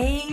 Hey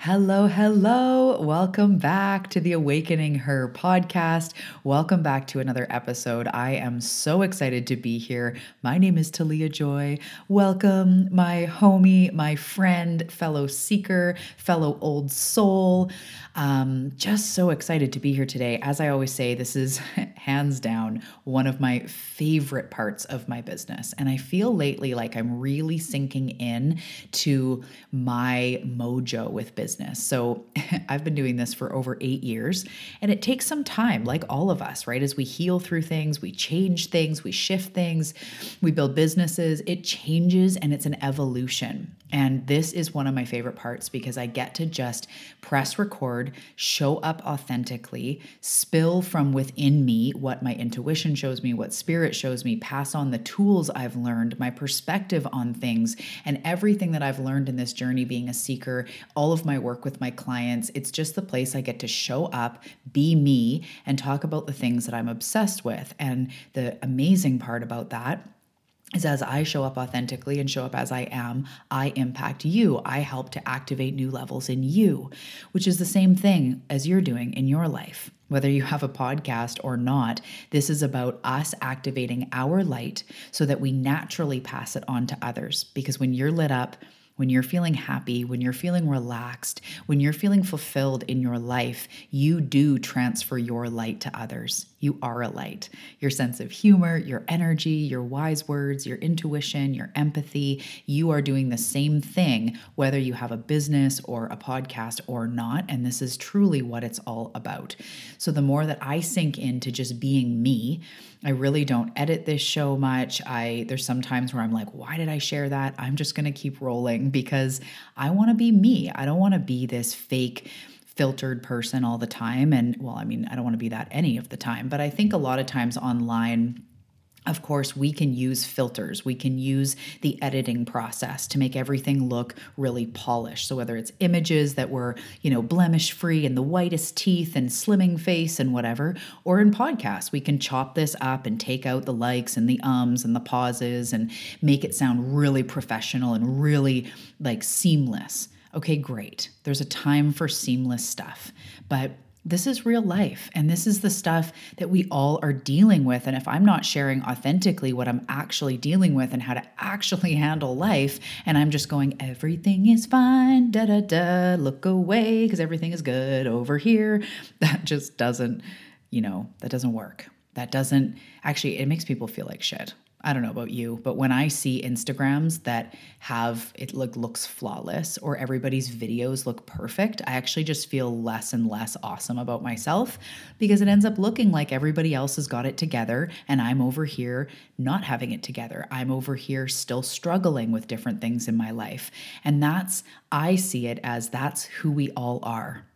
Hello, hello. Welcome back to the Awakening Her podcast. Welcome back to another episode. I am so excited to be here. My name is Talia Joy. Welcome, my homie, my friend, fellow seeker, fellow old soul. Just so excited to be here today. As I always say, this is hands down one of my favorite parts of my business. And I feel lately like I'm really sinking in to my mojo with business. So I've been doing this for over 8 years, and it takes some time, like all of us, right? As we heal through things, we change things, we shift things, we build businesses, it changes, and it's an evolution. And this is one of my favorite parts because I get to just press record, show up authentically, spill from within me what my intuition shows me, what spirit shows me, pass on the tools I've learned, my perspective on things, and everything that I've learned in this journey being a seeker, all of my work with my clients. It's just the place I get to show up, be me, and talk about the things that I'm obsessed with. And the amazing part about that is as I show up authentically and show up as I am, I impact you. I help to activate new levels in you, which is the same thing as you're doing in your life. Whether you have a podcast or not, this is about us activating our light so that we naturally pass it on to others. Because when you're lit up, when you're feeling happy, when you're feeling relaxed, when you're feeling fulfilled in your life, you do transfer your light to others. You are a light. Your sense of humor, your energy, your wise words, your intuition, your empathy, you are doing the same thing, whether you have a business or a podcast or not. And this is truly what it's all about. So the more that I sink into just being me, I really don't edit this show much. There's some times where I'm like, why did I share that? I'm just going to keep rolling because I want to be me. I don't want to be this fake filtered person all the time. And well, I mean, I don't want to be that any of the time, but I think a lot of times online, of course, we can use filters. We can use the editing process to make everything look really polished. So whether it's images that were, blemish-free and the whitest teeth and slimming face and whatever, or in podcasts, we can chop this up and take out the likes and the ums and the pauses and make it sound really professional and really like seamless. Okay, great. There's a time for seamless stuff, but this is real life, and this is the stuff that we all are dealing with. And if I'm not sharing authentically what I'm actually dealing with and how to actually handle life, and I'm just going, everything is fine, da-da-da, look away because everything is good over here, that just doesn't, that doesn't work. That doesn't, actually, it makes people feel like shit. I don't know about you, but when I see Instagrams that have it looks flawless or everybody's videos look perfect, I actually just feel less and less awesome about myself because it ends up looking like everybody else has got it together and I'm over here not having it together. I'm over here still struggling with different things in my life. And I see it as that's who we all are.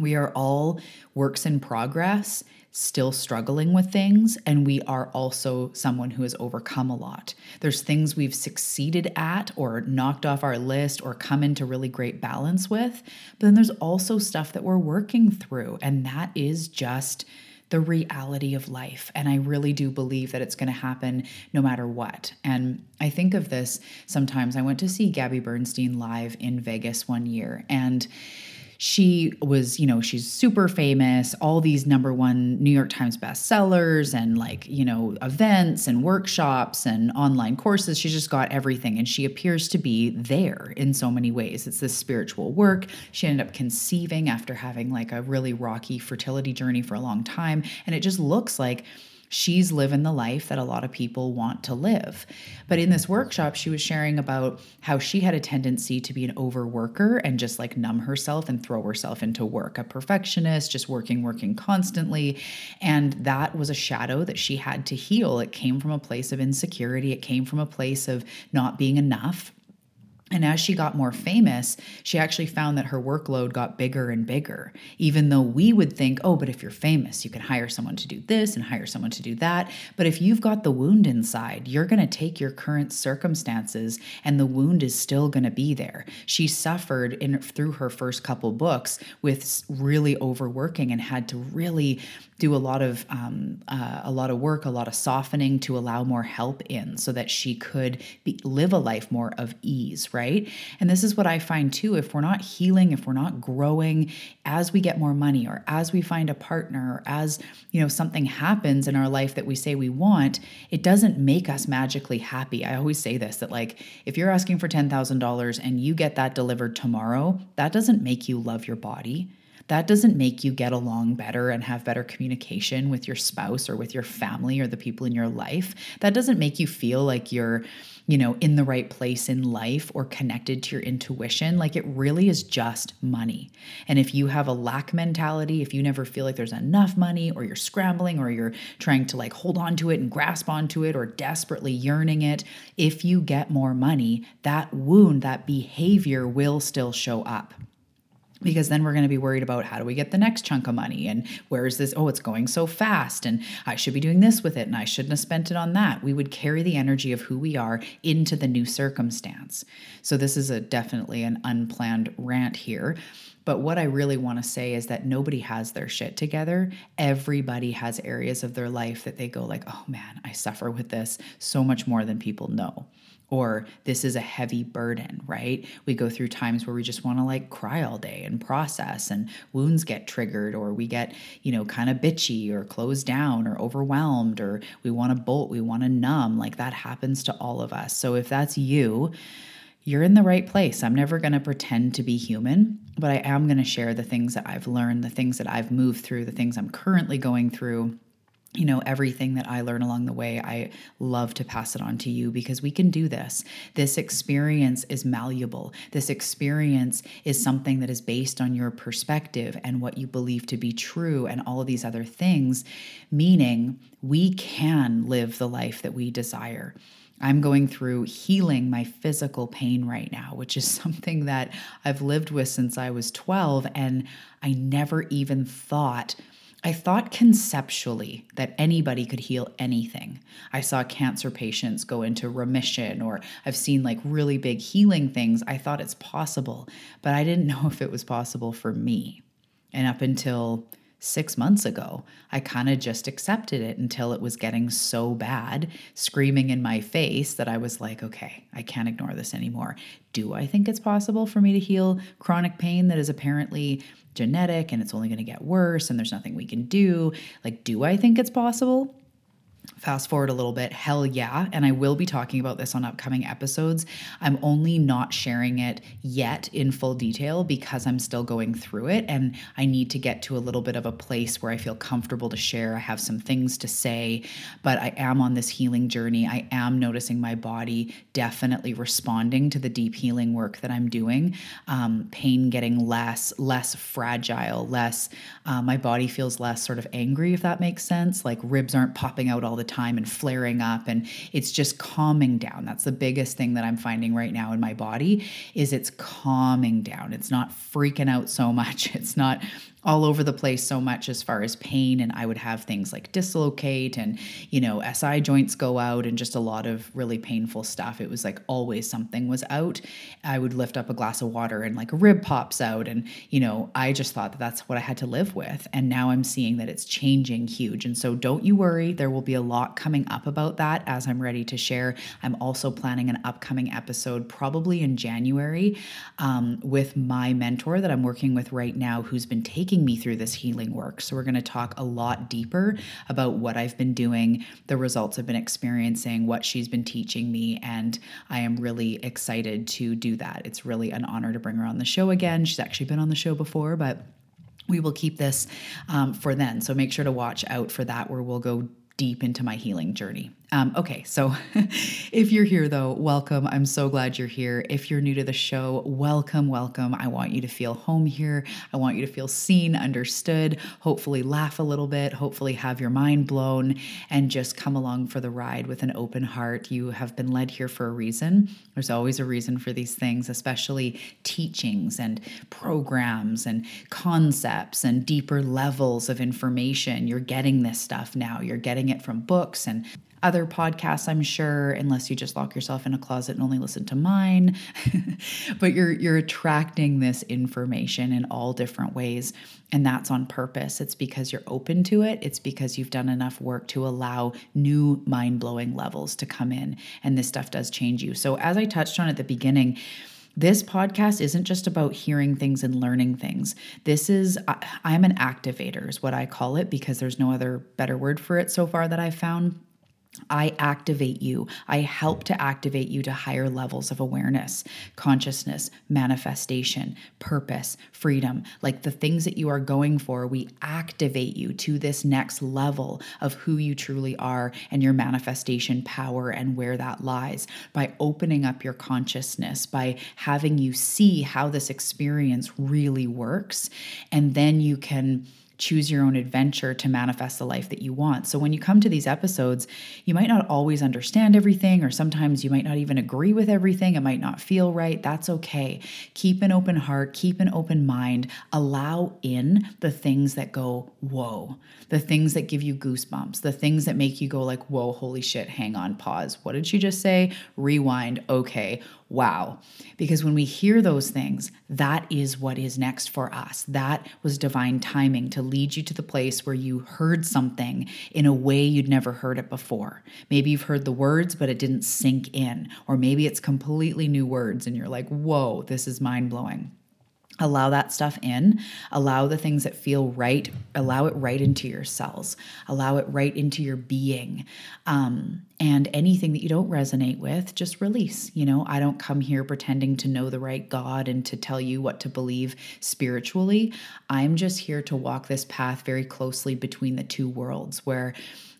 We are all works in progress, still struggling with things, and we are also someone who has overcome a lot. There's things we've succeeded at or knocked off our list or come into really great balance with, but then there's also stuff that we're working through, and that is just the reality of life. And I really do believe that it's going to happen no matter what. And I think of this sometimes. I went to see Gabby Bernstein live in Vegas one year, and she was, she's super famous, all these #1 New York Times bestsellers and events and workshops and online courses. She's just got everything. And she appears to be there in so many ways. It's this spiritual work. She ended up conceiving after having a really rocky fertility journey for a long time. And it just looks like she's living the life that a lot of people want to live. But in this workshop, she was sharing about how she had a tendency to be an overworker and just like numb herself and throw herself into work, a perfectionist, just working constantly. And that was a shadow that she had to heal. It came from a place of insecurity. It came from a place of not being enough. And as she got more famous, she actually found that her workload got bigger and bigger, even though we would think, oh, but if you're famous, you can hire someone to do this and hire someone to do that. But if you've got the wound inside, you're going to take your current circumstances and the wound is still going to be there. She suffered through her first couple books with really overworking and had to really do a lot of work, a lot of softening to allow more help in so that she could live a life more of ease, right? And this is what I find too, if we're not healing, if we're not growing, as we get more money or as we find a partner, or as, something happens in our life that we say we want, it doesn't make us magically happy. I always say this, that like, if you're asking for $10,000 and you get that delivered tomorrow, that doesn't make you love your body. That doesn't make you get along better and have better communication with your spouse or with your family or the people in your life. That doesn't make you feel like you're, in the right place in life or connected to your intuition. Like, it really is just money. And if you have a lack mentality, if you never feel like there's enough money, or you're scrambling, or you're trying to like hold on to it and grasp onto it, or desperately yearning it, if you get more money, that wound, that behavior will still show up. Because then we're going to be worried about, how do we get the next chunk of money? And where is this? Oh, it's going so fast. And I should be doing this with it. And I shouldn't have spent it on that. We would carry the energy of who we are into the new circumstance. So this is definitely an unplanned rant here. But what I really want to say is that nobody has their shit together. Everybody has areas of their life that they go like, oh man, I suffer with this so much more than people know. Or this is a heavy burden, right? We go through times where we just want to like cry all day and process, and wounds get triggered, or we get, kind of bitchy or closed down or overwhelmed, or we want to bolt, we want to numb. Like, that happens to all of us. So if that's you, you're in the right place. I'm never going to pretend to be human, but I am going to share the things that I've learned, the things that I've moved through, the things I'm currently going through. Everything that I learn along the way, I love to pass it on to you, because we can do this. This experience is malleable. This experience is something that is based on your perspective and what you believe to be true and all of these other things, meaning we can live the life that we desire. I'm going through healing my physical pain right now, which is something that I've lived with since I was 12, and I thought conceptually that anybody could heal anything. I saw cancer patients go into remission, or I've seen like really big healing things. I thought it's possible, but I didn't know if it was possible for me. And up until 6 months ago, I kind of just accepted it until it was getting so bad, screaming in my face, that I was like, okay, I can't ignore this anymore. Do I think it's possible for me to heal chronic pain that is apparently genetic and it's only going to get worse and there's nothing we can do? Like, do I think it's possible? Fast forward a little bit, hell yeah. And I will be talking about this on upcoming episodes. I'm only not sharing it yet in full detail because I'm still going through it, and I need to get to a little bit of a place where I feel comfortable to share. I have some things to say, but I am on this healing journey. I am noticing my body definitely responding to the deep healing work that I'm doing. Pain getting less fragile, my body feels less sort of angry, if that makes sense. Like, ribs aren't popping out all the time and flaring up, and it's just calming down. That's the biggest thing that I'm finding right now in my body, is it's calming down. It's not freaking out so much. It's not all over the place so much as far as pain. And I would have things like dislocate and, SI joints go out and just a lot of really painful stuff. It was like always something was out. I would lift up a glass of water and like a rib pops out. And, I just thought that that's what I had to live with. And now I'm seeing that it's changing huge. And so don't you worry, there will be a lot coming up about that as I'm ready to share. I'm also planning an upcoming episode probably in January, with my mentor that I'm working with right now, who's been taking me through this healing work. So we're going to talk a lot deeper about what I've been doing, the results I've been experiencing, what she's been teaching me. And I am really excited to do that. It's really an honor to bring her on the show again. She's actually been on the show before, but we will keep this for then. So make sure to watch out for that, where we'll go deep into my healing journey. Okay, so if you're here though, welcome. I'm so glad you're here. If you're new to the show, welcome, welcome. I want you to feel home here. I want you to feel seen, understood, hopefully laugh a little bit, hopefully have your mind blown, and just come along for the ride with an open heart. You have been led here for a reason. There's always a reason for these things, especially teachings and programs and concepts and deeper levels of information. You're getting this stuff now. You're getting it from books and other podcasts, I'm sure, unless you just lock yourself in a closet and only listen to mine. But you're attracting this information in all different ways. And that's on purpose. It's because you're open to it. It's because you've done enough work to allow new mind-blowing levels to come in. And this stuff does change you. So as I touched on at the beginning, this podcast isn't just about hearing things and learning things. This is, I'm an activator is what I call it, because there's no other better word for it so far that I've found. I activate you. I help to activate you to higher levels of awareness, consciousness, manifestation, purpose, freedom, like the things that you are going for. We activate you to this next level of who you truly are and your manifestation power and where that lies by opening up your consciousness, by having you see how this experience really works. And then you can choose your own adventure to manifest the life that you want. So when you come to these episodes, you might not always understand everything, or sometimes you might not even agree with everything. It might not feel right. That's okay. Keep an open heart, keep an open mind, allow in the things that go, whoa, the things that give you goosebumps, the things that make you go like, whoa, holy shit, hang on, pause. What did she just say? Rewind. Okay. Wow. Because when we hear those things, that is what is next for us. That was divine timing to lead you to the place where you heard something in a way you'd never heard it before. Maybe you've heard the words, but it didn't sink in, or maybe it's completely new words and you're like, whoa, this is mind blowing. Allow that stuff in, allow the things that feel right, allow it right into your cells, allow it right into your being. And anything that you don't resonate with, just release. You know, I don't come here pretending to know the right God and to tell you what to believe spiritually. I'm just here to walk this path very closely between the two worlds where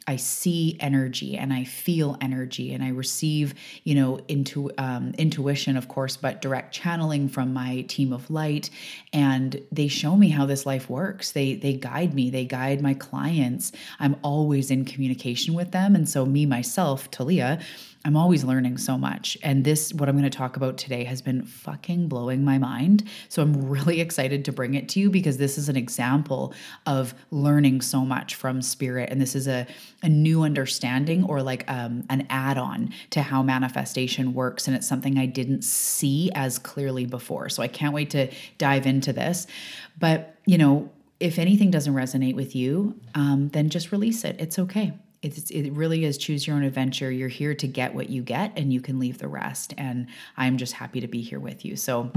I see energy and I feel energy and I receive, you know, intuition, of course, but direct channeling from my team of light. And they show me how this life works. They guide me. They guide my clients. I'm always in communication with them. And so me, myself, Talia, I'm always learning so much. And this, what I'm going to talk about today, has been fucking blowing my mind. So I'm really excited to bring it to you, because this is an example of learning so much from spirit. And this is a new understanding, or like an add-on to how manifestation works. And it's something I didn't see as clearly before. So I can't wait to dive into this. But, you know, if anything doesn't resonate with you, then just release it. It's okay. It really is choose your own adventure. You're here to get what you get, and you can leave the rest. And I'm just happy to be here with you. So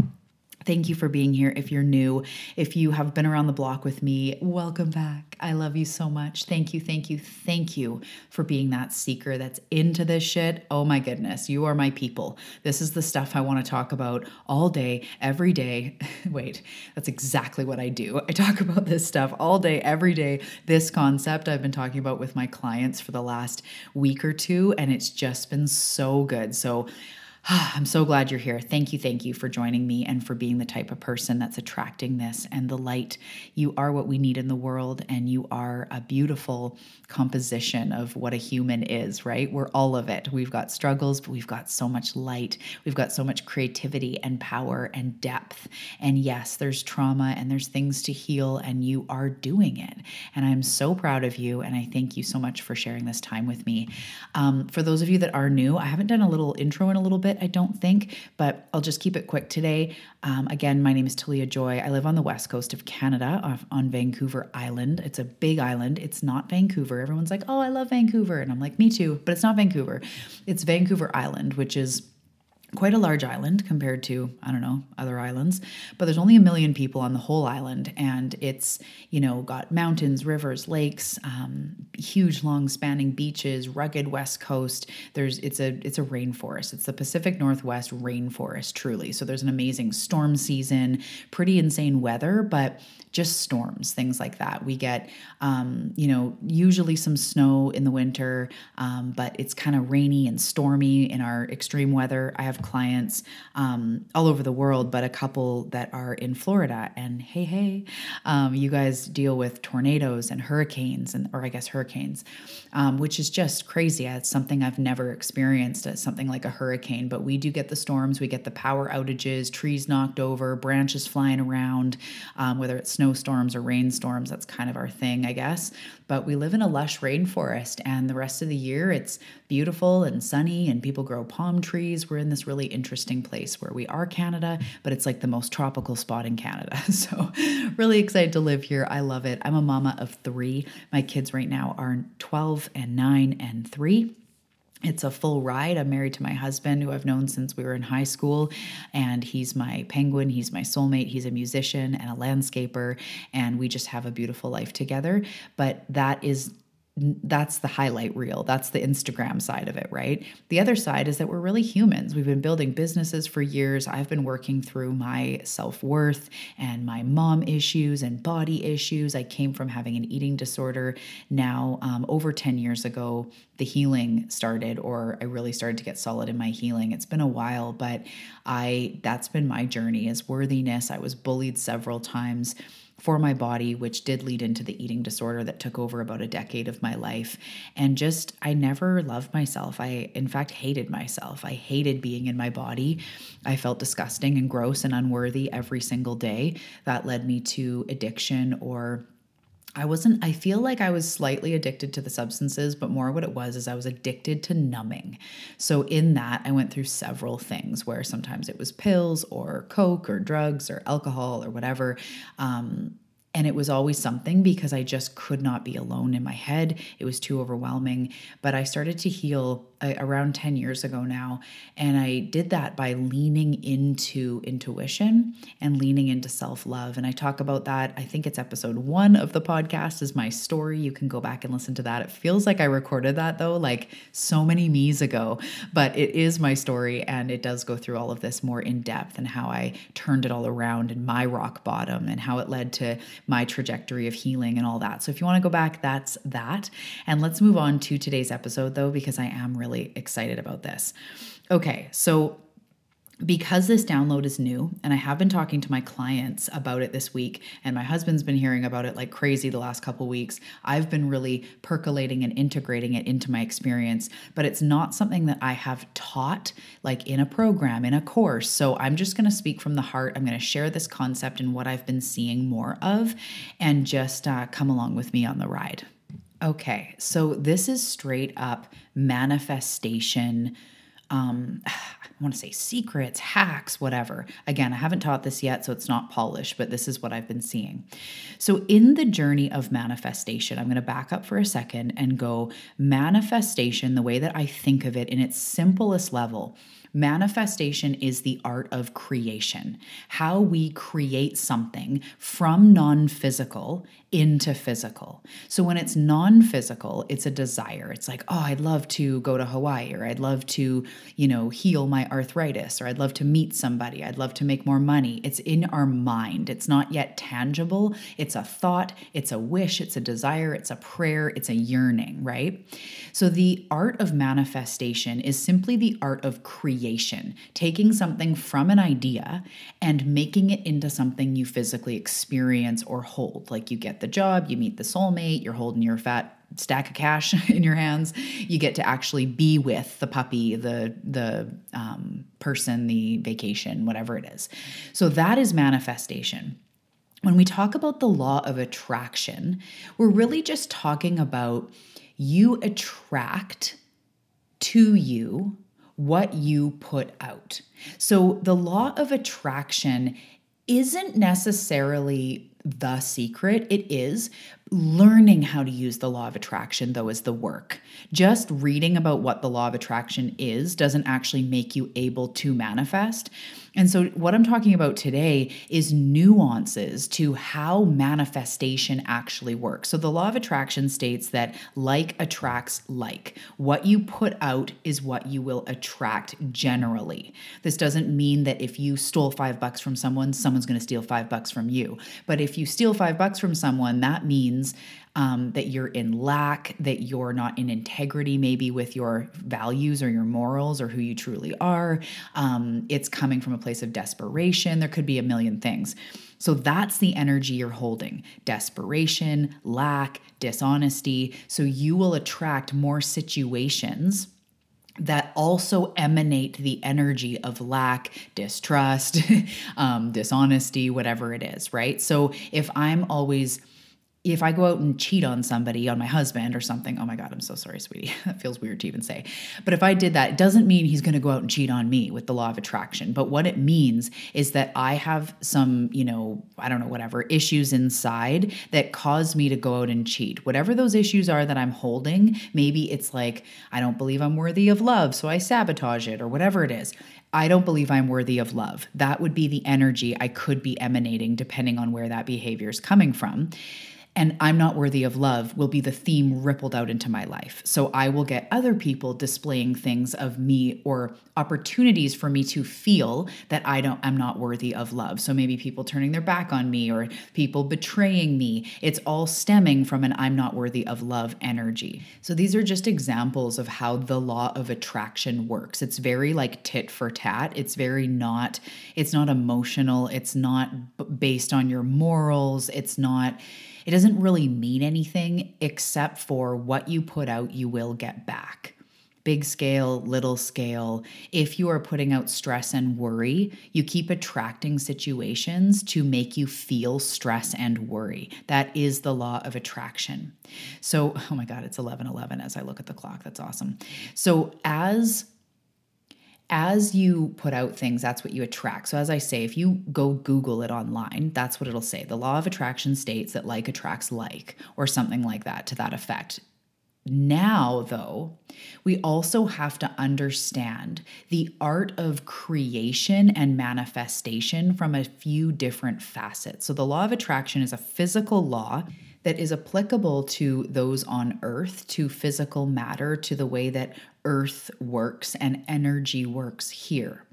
thank you for being here. If you're new, if you have been around the block with me, welcome back. I love you so much. Thank you, thank you, thank you for being that seeker that's into this shit. Oh my goodness, you are my people. This is the stuff I want to talk about all day, every day. Wait, that's exactly what I do. I talk about this stuff all day, every day. This concept I've been talking about with my clients for the last week or two, and it's just been so good. So I'm so glad you're here. Thank you for joining me and for being the type of person that's attracting this and the light. You are what we need in the world, and you are a beautiful composition of what a human is, right? We're all of it. We've got struggles, but we've got so much light. We've got so much creativity and power and depth. And yes, there's trauma and there's things to heal, and you are doing it. And I'm so proud of you, and I thank you so much for sharing this time with me. For those of you that are new, I haven't done a little intro in a little bit, I don't think, but I'll just keep it quick today. Again, my name is Talia Joy. I live on the west coast of Canada, on Vancouver Island. It's a big island. It's not Vancouver. Everyone's like, oh, I love Vancouver. And I'm like, me too, but it's not Vancouver. It's Vancouver Island, which is quite a large island compared to, I don't know, other islands, but there's only 1 million people on the whole island, and it's, you know, got mountains, rivers, lakes, huge long spanning beaches, rugged west coast. It's a rainforest. It's the Pacific Northwest rainforest, truly. So there's an amazing storm season, pretty insane weather, but just storms, things like that. We get, usually some snow in the winter, but it's kind of rainy and stormy in our extreme weather. I have clients all over the world, but a couple that are in Florida, and hey, you guys deal with tornadoes and hurricanes, which is just crazy. It's something I've never experienced, something like a hurricane, but we do get the storms. We get the power outages, trees knocked over, branches flying around, whether it's snowstorms or rainstorms. That's kind of our thing, I guess. But we live in a lush rainforest, and the rest of the year it's beautiful and sunny and people grow palm trees. We're in this really interesting place where we are Canada, but it's like the most tropical spot in Canada. So really excited to live here. I love it. I'm a mama of 3. My kids right now are 12 and 9 and 3. It's a full ride. I'm married to my husband, who I've known since we were in high school, and he's my penguin. He's my soulmate. He's a musician and a landscaper, and we just have a beautiful life together. But that's the highlight reel. That's the Instagram side of it, right? The other side is that we're really humans. We've been building businesses for years. I've been working through my self-worth and my mom issues and body issues. I came from having an eating disorder. Now, over 10 years ago, the healing started, or I really started to get solid in my healing. It's been a while, but that's been my journey, is worthiness. I was bullied several times for my body, which did lead into the eating disorder that took over about a decade of my life. And just, I never loved myself. I, in fact, hated myself. I hated being in my body. I felt disgusting and gross and unworthy every single day. That led me to addiction, or I feel like I was slightly addicted to the substances, but more what it was is I was addicted to numbing. So in that, I went through several things where sometimes it was pills or coke or drugs or alcohol or whatever. And it was always something, because I just could not be alone in my head. It was too overwhelming. But I started to heal around 10 years ago now. And I did that by leaning into intuition and leaning into self-love. And I talk about that. I think it's episode 1 of the podcast is my story. You can go back and listen to that. It feels like I recorded that though, like so many me's ago, but it is my story. And it does go through all of this more in depth, and how I turned it all around and my rock bottom, and how it led to my trajectory of healing and all that. So if you want to go back, that's that. And let's move on to today's episode though, because I am really excited about this. Okay, so because this download is new, and I have been talking to my clients about it this week, and my husband's been hearing about it like crazy the last couple weeks, I've been really percolating and integrating it into my experience, but it's not something that I have taught like in a program, in a course. So I'm just going to speak from the heart. I'm going to share this concept and what I've been seeing more of, and just come along with me on the ride. Okay, so this is straight up manifestation. I want to say secrets, hacks, whatever. Again, I haven't taught this yet, so it's not polished, but this is what I've been seeing. So in the journey of manifestation, I'm going to back up for a second and go manifestation, the way that I think of it in its simplest level. Manifestation is the art of creation, how we create something from non-physical into physical. So when it's non-physical, it's a desire. It's like, oh, I'd love to go to Hawaii, or I'd love to, heal my arthritis, or I'd love to meet somebody. I'd love to make more money. It's in our mind. It's not yet tangible. It's a thought. It's a wish. It's a desire. It's a prayer. It's a yearning, right? So the art of manifestation is simply the art of creation, taking something from an idea and making it into something you physically experience or hold. Like you get the job, you meet the soulmate, you're holding your fat stack of cash in your hands, you get to actually be with the puppy, the person, the vacation, whatever it is. So that is manifestation. When we talk about the law of attraction, we're really just talking about you attract to you what you put out. So the law of attraction isn't necessarily the secret. It is learning how to use the law of attraction, though, is the work. Just reading about what the law of attraction is doesn't actually make you able to manifest. And so what I'm talking about today is nuances to how manifestation actually works. So the law of attraction states that like attracts like. What you put out is what you will attract generally. This doesn't mean that if you stole $5 from someone, someone's going to steal $5 from you. But if you steal $5 from someone, that means that you're in lack, that you're not in integrity maybe with your values or your morals or who you truly are. It's coming from a place of desperation. There could be a million things. So that's the energy you're holding: desperation, lack, dishonesty. So you will attract more situations that also emanate the energy of lack, distrust, dishonesty, whatever it is, right? So if I go out and cheat on somebody, on my husband or something, oh my God, I'm so sorry, sweetie. That feels weird to even say. But if I did that, it doesn't mean he's going to go out and cheat on me with the law of attraction. But what it means is that I have some, issues inside that cause me to go out and cheat. Whatever those issues are that I'm holding, maybe it's like, I don't believe I'm worthy of love, so I sabotage it, or whatever it is. I don't believe I'm worthy of love. That would be the energy I could be emanating depending on where that behavior is coming from. And I'm not worthy of love will be the theme rippled out into my life. So I will get other people displaying things of me or opportunities for me to feel that I'm not worthy of love. So maybe people turning their back on me or people betraying me. It's all stemming from an I'm not worthy of love energy. So these are just examples of how the law of attraction works. It's very like tit for tat. It's not emotional. It's not based on your morals. It doesn't really mean anything except for what you put out, you will get back. Big scale, little scale. If you are putting out stress and worry, you keep attracting situations to make you feel stress and worry. That is the law of attraction. So, oh my God, it's 11:11 as I look at the clock. That's awesome. So as you put out things, that's what you attract. So as I say, if you go Google it online, that's what it'll say. The law of attraction states that like attracts like, or something like that to that effect. Now, though, we also have to understand the art of creation and manifestation from a few different facets. So the law of attraction is a physical law that is applicable to those on Earth, to physical matter, to the way that Earth works and energy works here.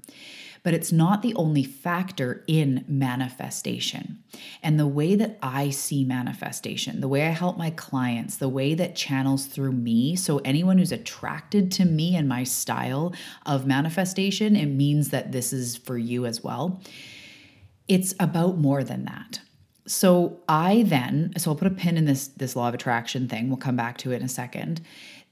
But it's not the only factor in manifestation. And the way that I see manifestation, the way I help my clients, the way that channels through me, so anyone who's attracted to me and my style of manifestation, it means that this is for you as well. It's about more than that. So I'll put a pin in this law of attraction thing. We'll come back to it in a second.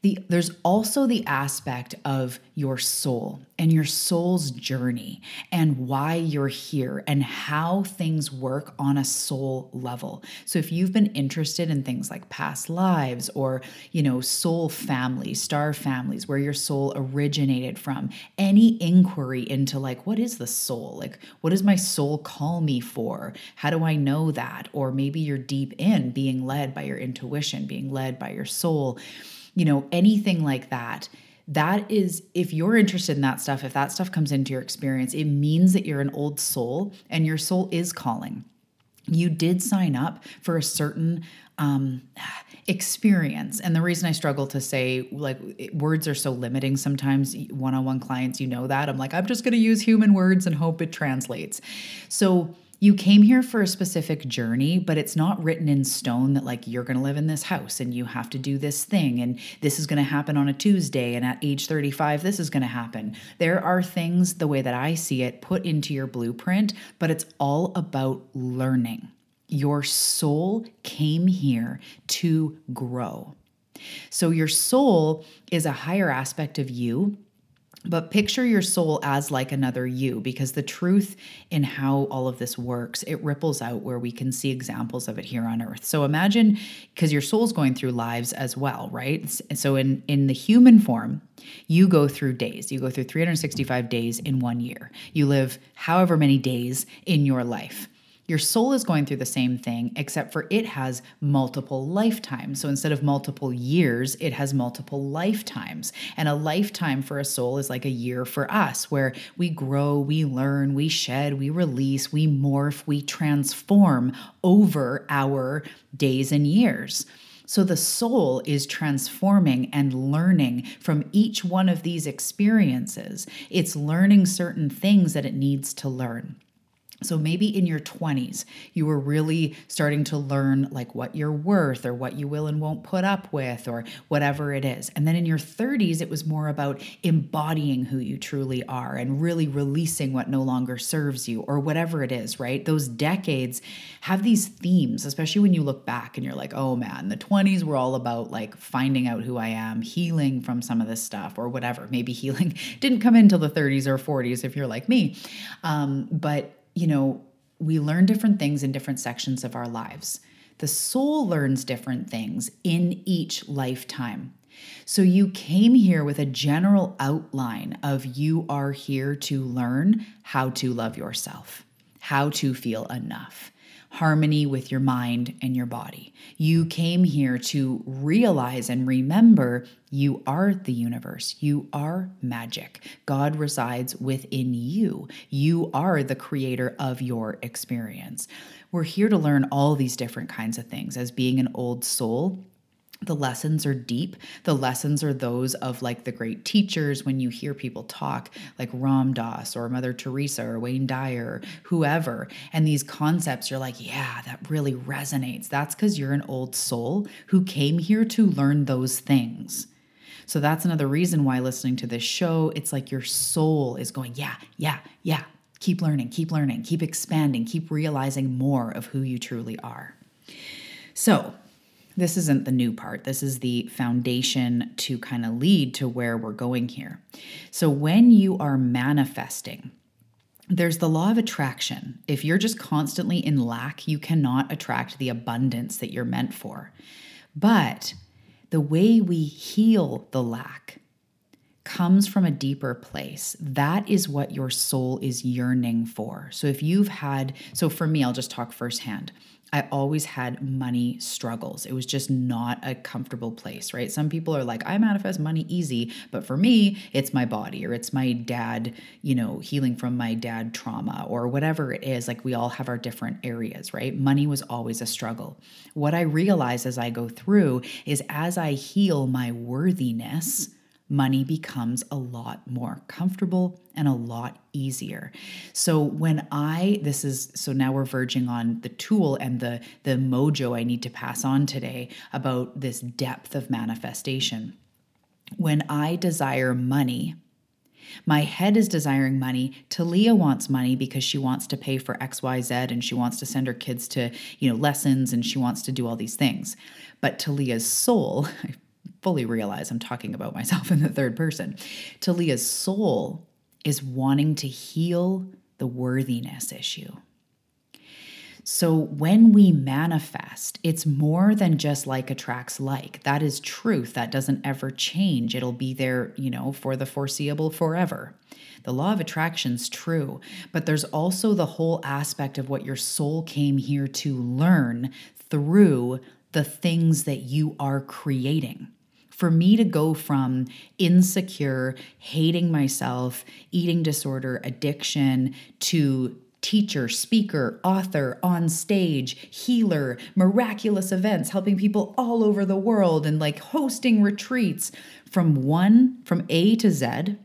There's also the aspect of your soul and your soul's journey and why you're here and how things work on a soul level. So if you've been interested in things like past lives or, soul families, star families, where your soul originated from, any inquiry into like, what is the soul? Like, what does my soul call me for? How do I know that? Or maybe you're deep in being led by your intuition, being led by your soul. Anything like that. That is, if you're interested in that stuff, if that stuff comes into your experience, it means that you're an old soul and your soul is calling. You did sign up for a certain experience. And the reason I struggle to say, words are so limiting sometimes, one-on-one clients, that. I'm like, I'm just going to use human words and hope it translates. So you came here for a specific journey, but it's not written in stone that you're going to live in this house and you have to do this thing. And this is going to happen on a Tuesday. And at age 35, this is going to happen. There are things, the way that I see it, put into your blueprint, but it's all about learning. Your soul came here to grow. So your soul is a higher aspect of you. But picture your soul as like another you, because the truth in how all of this works, it ripples out where we can see examples of it here on Earth. So imagine, because your soul's going through lives as well, right? So in the human form, you go through days. You go through 365 days in one year. You live however many days in your life. Your soul is going through the same thing, except for it has multiple lifetimes. So instead of multiple years, it has multiple lifetimes. And a lifetime for a soul is like a year for us, where we grow, we learn, we shed, we release, we morph, we transform over our days and years. So the soul is transforming and learning from each one of these experiences. It's learning certain things that it needs to learn. So maybe in your 20s, you were really starting to learn like what you're worth or what you will and won't put up with or whatever it is. And then in your 30s, it was more about embodying who you truly are and really releasing what no longer serves you or whatever it is, right? Those decades have these themes, especially when you look back and you're like, oh man, the 20s were all about like finding out who I am, healing from some of this stuff or whatever. Maybe healing didn't come in till the 30s or 40s if you're like me. But you know, we learn different things in different sections of our lives. The soul learns different things in each lifetime. So you came here with a general outline of you are here to learn how to love yourself, how to feel enough, harmony with your mind and your body. You came here to realize and remember you are the universe. You are magic. God resides within you. You are the creator of your experience. We're here to learn all these different kinds of things. As being an old soul, the lessons are deep. The lessons are those of like the great teachers. When you hear people talk like Ram Dass or Mother Teresa or Wayne Dyer, or whoever, and these concepts, you're like, yeah, that really resonates. That's because you're an old soul who came here to learn those things. So that's another reason why listening to this show, it's like your soul is going, yeah. Keep learning, keep expanding, keep realizing more of who you truly are. So this isn't the new part. This is the foundation to kind of lead to where we're going here. So when you are manifesting, there's the law of attraction. If you're just constantly in lack, you cannot attract the abundance that you're meant for. But the way we heal the lack comes from a deeper place. That is what your soul is yearning for. So if you've had, so for me, I'll just talk firsthand. I always had money struggles. It was just not a comfortable place, right? Some people are like, I manifest money easy, but for me, it's my body or it's my dad, you know, healing from my dad trauma or whatever it is. Like we all have our different areas, right? Money was always a struggle. What I realize as I go through is as I heal my worthiness, money becomes a lot more comfortable and a lot easier. So so now we're verging on the tool and the mojo I need to pass on today about this depth of manifestation. When I desire money, my head is desiring money. Talia wants money because she wants to pay for X, Y, Z, and she wants to send her kids to, you know, lessons, and she wants to do all these things. But Talia's soul, I fully realize I'm talking about myself in the third person. Talia's soul is wanting to heal the worthiness issue. So when we manifest, it's more than just like attracts like. That is truth. That doesn't ever change. It'll be there, you know, for the foreseeable forever. The law of attraction's true, but there's also the whole aspect of what your soul came here to learn through the things that you are creating. For me to go from insecure, hating myself, eating disorder, addiction, to teacher, speaker, author, on stage, healer, miraculous events, helping people all over the world and like hosting retreats from A to Z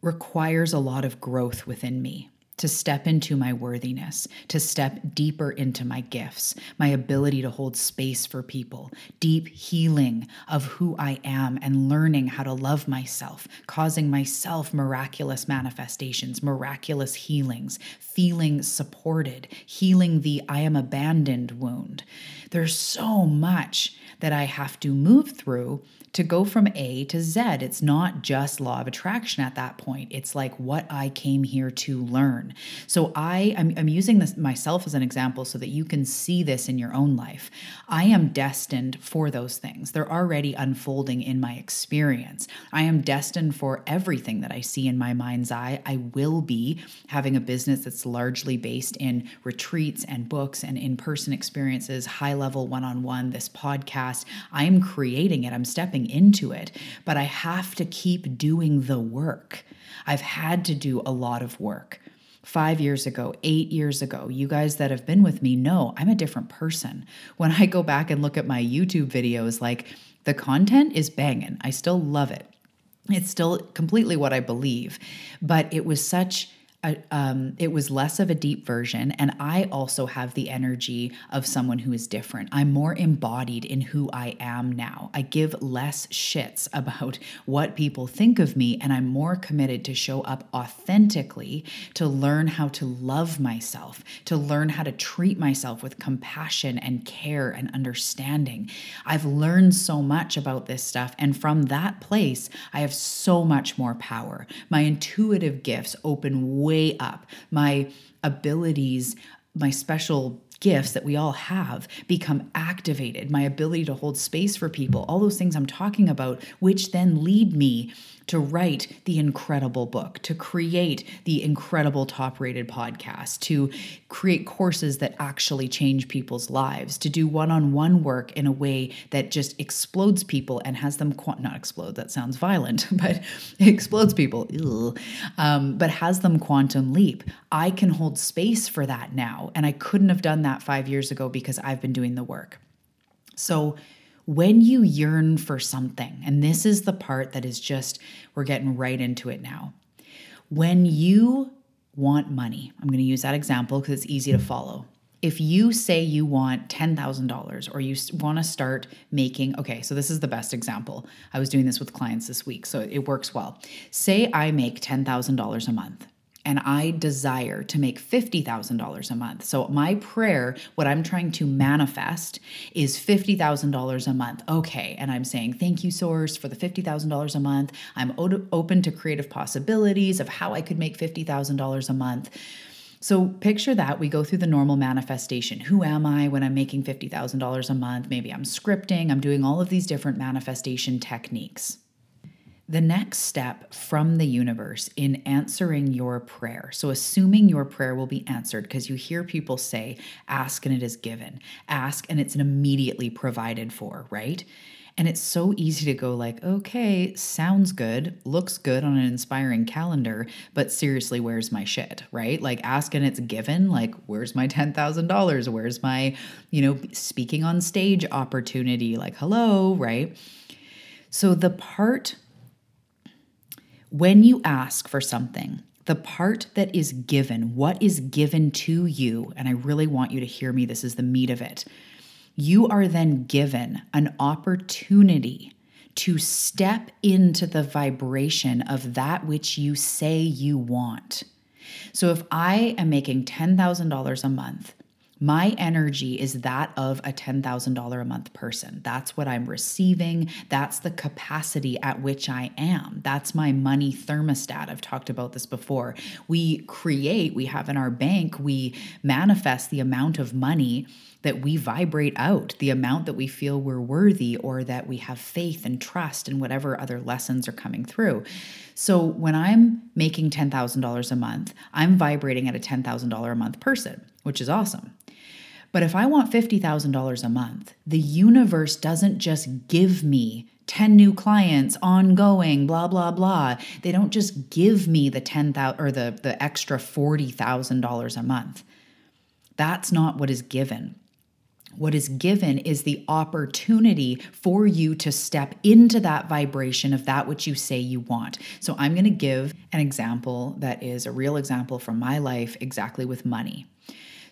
requires a lot of growth within me. To step into my worthiness, to step deeper into my gifts, my ability to hold space for people, deep healing of who I am and learning how to love myself, causing myself miraculous manifestations, miraculous healings, feeling supported, healing the I am abandoned wound. There's so much that I have to move through to go from A to Z. It's not just law of attraction at that point. It's like what I came here to learn. return. So I'm using this myself as an example so that you can see this in your own life. I am destined for those things. They're already unfolding in my experience. I am destined for everything that I see in my mind's eye. I will be having a business that's largely based in retreats and books and in-person experiences, high-level one-on-one, this podcast. I'm creating it. I'm stepping into it, but I have to keep doing the work. I've had to do a lot of work. 5 years ago, 8 years ago, you guys that have been with me know I'm a different person. When I go back and look at my YouTube videos, like, the content is banging. I still love it. It's still completely what I believe, but it was such it was less of a deep version. And I also have the energy of someone who is different. I'm more embodied in who I am now. I give less shits about what people think of me, and I'm more committed to show up authentically, to learn how to love myself, to learn how to treat myself with compassion and care and understanding. I've learned so much about this stuff. And from that place, I have so much more power. My intuitive gifts open way up. My abilities, my special gifts that we all have, become activated. My ability to hold space for people, all those things I'm talking about, which then lead me to write the incredible book, to create the incredible top-rated podcast, to create courses that actually change people's lives, to do one-on-one work in a way that just explodes people and has them, not explode, that sounds violent, but it explodes people, but has them quantum leap. I can hold space for that now, and I couldn't have done that 5 years ago because I've been doing the work. So when you yearn for something, and this is the part that is just, we're getting right into it now. When you want money, I'm going to use that example because it's easy to follow. If you say you want $10,000 or you want to start making, okay, so this is the best example. I was doing this with clients this week, so it works well. Say I make $10,000 a month. And I desire to make $50,000 a month. So my prayer, what I'm trying to manifest, is $50,000 a month. Okay, and I'm saying, thank you, Source, for the $50,000 a month. I'm open to creative possibilities of how I could make $50,000 a month. So picture that. We go through the normal manifestation. Who am I when I'm making $50,000 a month? Maybe I'm scripting. I'm doing all of these different manifestation techniques. The next step from the universe in answering your prayer. So assuming your prayer will be answered, because you hear people say, ask and it is given, ask and it's immediately provided for, right? And it's so easy to go like, okay, sounds good, looks good on an inspiring calendar, but seriously, where's my shit, right? Like, ask and it's given, like, where's my $10,000? Where's my, speaking on stage opportunity? Like, hello, right? So the part... when you ask for something, the part that is given, what is given to you, and I really want you to hear me, this is the meat of it, you are then given an opportunity to step into the vibration of that which you say you want. So if I am making $10,000 a month, my energy is that of a $10,000 a month person. That's what I'm receiving. That's the capacity at which I am. That's my money thermostat. I've talked about this before. We have in our bank, we manifest the amount of money that we vibrate out, the amount that we feel we're worthy, or that we have faith and trust and whatever other lessons are coming through. So when I'm making $10,000 a month, I'm vibrating at a $10,000 a month person, which is awesome. But if I want $50,000 a month, the universe doesn't just give me 10 new clients, ongoing, blah, blah, blah. They don't just give me the $10,000 or the extra $40,000 a month. That's not what is given. What is given is the opportunity for you to step into that vibration of that which you say you want. So I'm going to give an example that is a real example from my life, exactly with money.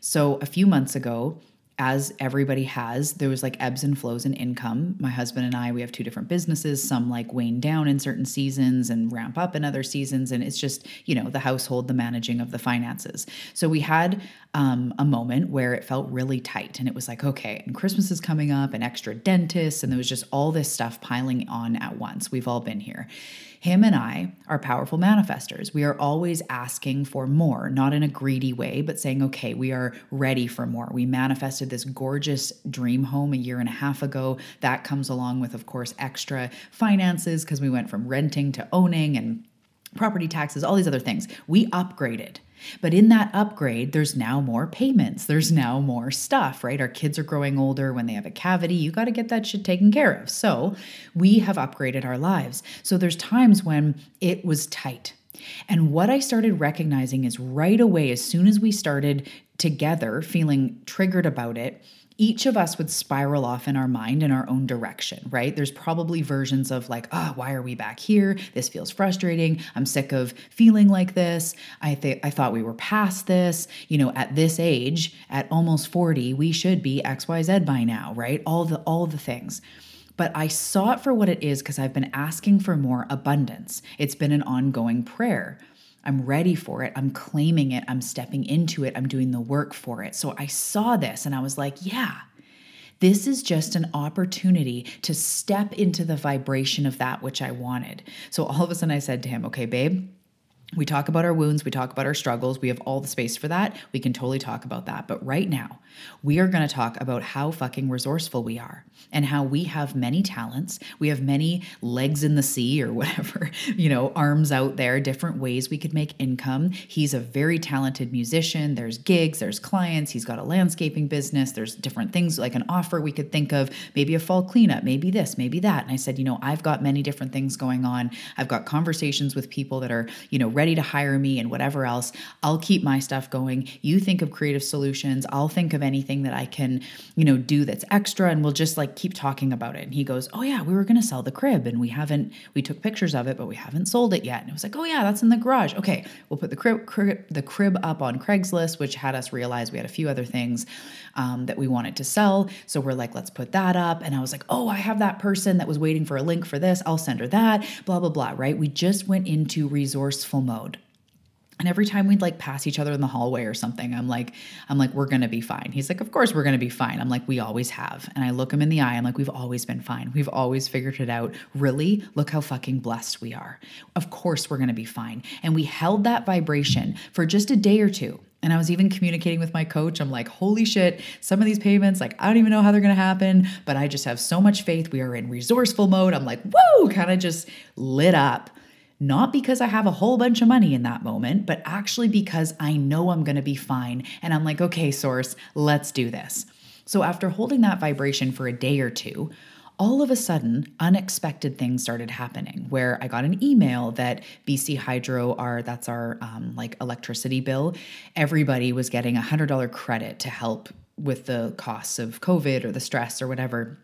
So a few months ago, as everybody has, there was like ebbs and flows in income. My husband and I, we have two different businesses. Some like wane down in certain seasons and ramp up in other seasons. And it's just, the household, the managing of the finances. So we had a moment where it felt really tight and it was like, okay, and Christmas is coming up and extra dentists. And there was just all this stuff piling on at once. We've all been here. Him and I are powerful manifestors. We are always asking for more, not in a greedy way, but saying, okay, we are ready for more. We manifested this gorgeous dream home a year and a half ago. That comes along with, of course, extra finances because we went from renting to owning and property taxes, all these other things. We upgraded. But in that upgrade, there's now more payments. There's now more stuff, right? Our kids are growing older. When they have a cavity, you got to get that shit taken care of. So we have upgraded our lives. So there's times when it was tight. And what I started recognizing is right away, as soon as we started together feeling triggered about it, each of us would spiral off in our mind in our own direction, right? There's probably versions of like, oh, why are we back here? This feels frustrating. I'm sick of feeling like this. I thought we were past this. You know, at this age, at almost 40, we should be XYZ by now, right? All the things. But I saw it for what it is because I've been asking for more abundance. It's been an ongoing prayer. I'm ready for it. I'm claiming it. I'm stepping into it. I'm doing the work for it. So I saw this and I was like, yeah, this is just an opportunity to step into the vibration of that which I wanted. So all of a sudden I said to him, okay, babe, we talk about our wounds. We talk about our struggles. We have all the space for that. We can totally talk about that. But right now, we are going to talk about how fucking resourceful we are and how we have many talents. We have many legs in the sea or whatever, you know, arms out there, different ways we could make income. He's a very talented musician. There's gigs, there's clients. He's got a landscaping business. There's different things like an offer we could think of, maybe a fall cleanup, maybe this, maybe that. And I said, you know, I've got many different things going on. I've got conversations with people that are, you know, ready to hire me and whatever else. I'll keep my stuff going. You think of creative solutions. I'll think of anything that I can, you know, do that's extra. And we'll just like keep talking about it. And he goes, oh yeah, we were going to sell the crib and we took pictures of it, but we haven't sold it yet. And it was like, oh yeah, that's in the garage. Okay. We'll put the crib up on Craigslist, which had us realize we had a few other things that we wanted to sell. So we're like, let's put that up. And I was like, oh, I have that person that was waiting for a link for this. I'll send her that, blah, blah, blah. Right. We just went into resourceful mode. And every time we'd like pass each other in the hallway or something, I'm like, we're going to be fine. He's like, of course we're going to be fine. I'm like, we always have. And I look him in the eye. I'm like, we've always been fine. We've always figured it out. Really? Look how fucking blessed we are. Of course we're going to be fine. And we held that vibration for just a day or two. And I was even communicating with my coach. I'm like, holy shit, some of these payments, like, I don't even know how they're going to happen, but I just have so much faith. We are in resourceful mode. I'm like, whoa, kind of just lit up. Not because I have a whole bunch of money in that moment, but actually because I know I'm going to be fine. And I'm like, okay, source, let's do this. So after holding that vibration for a day or two, all of a sudden, unexpected things started happening where I got an email that BC Hydro, that's our electricity bill. Everybody was getting $100 credit to help with the costs of COVID or the stress or whatever.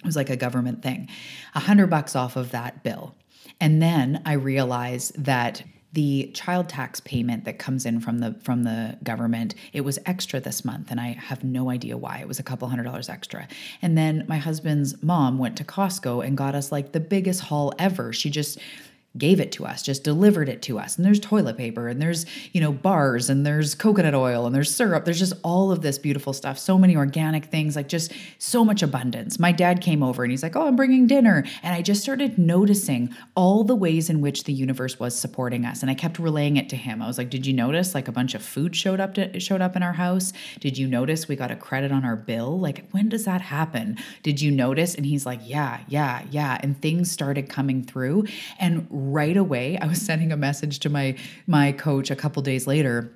It was like a government thing, $100 off of that bill. And then I realized that the child tax payment that comes in from the government, it was extra this month. And I have no idea why. It was a couple $100 extra. And then my husband's mom went to Costco and got us like the biggest haul ever. She just gave it to us, just delivered it to us. And there's toilet paper and there's, you know, bars and there's coconut oil and there's syrup. There's just all of this beautiful stuff. So many organic things, like just so much abundance. My dad came over and he's like, oh, I'm bringing dinner. And I just started noticing all the ways in which the universe was supporting us. And I kept relaying it to him. I was like, did you notice like a bunch of food showed up in our house? Did you notice we got a credit on our bill? Like, when does that happen? Did you notice? And he's like, yeah. And things started coming through. And right away, I was sending a message to my coach a couple days later.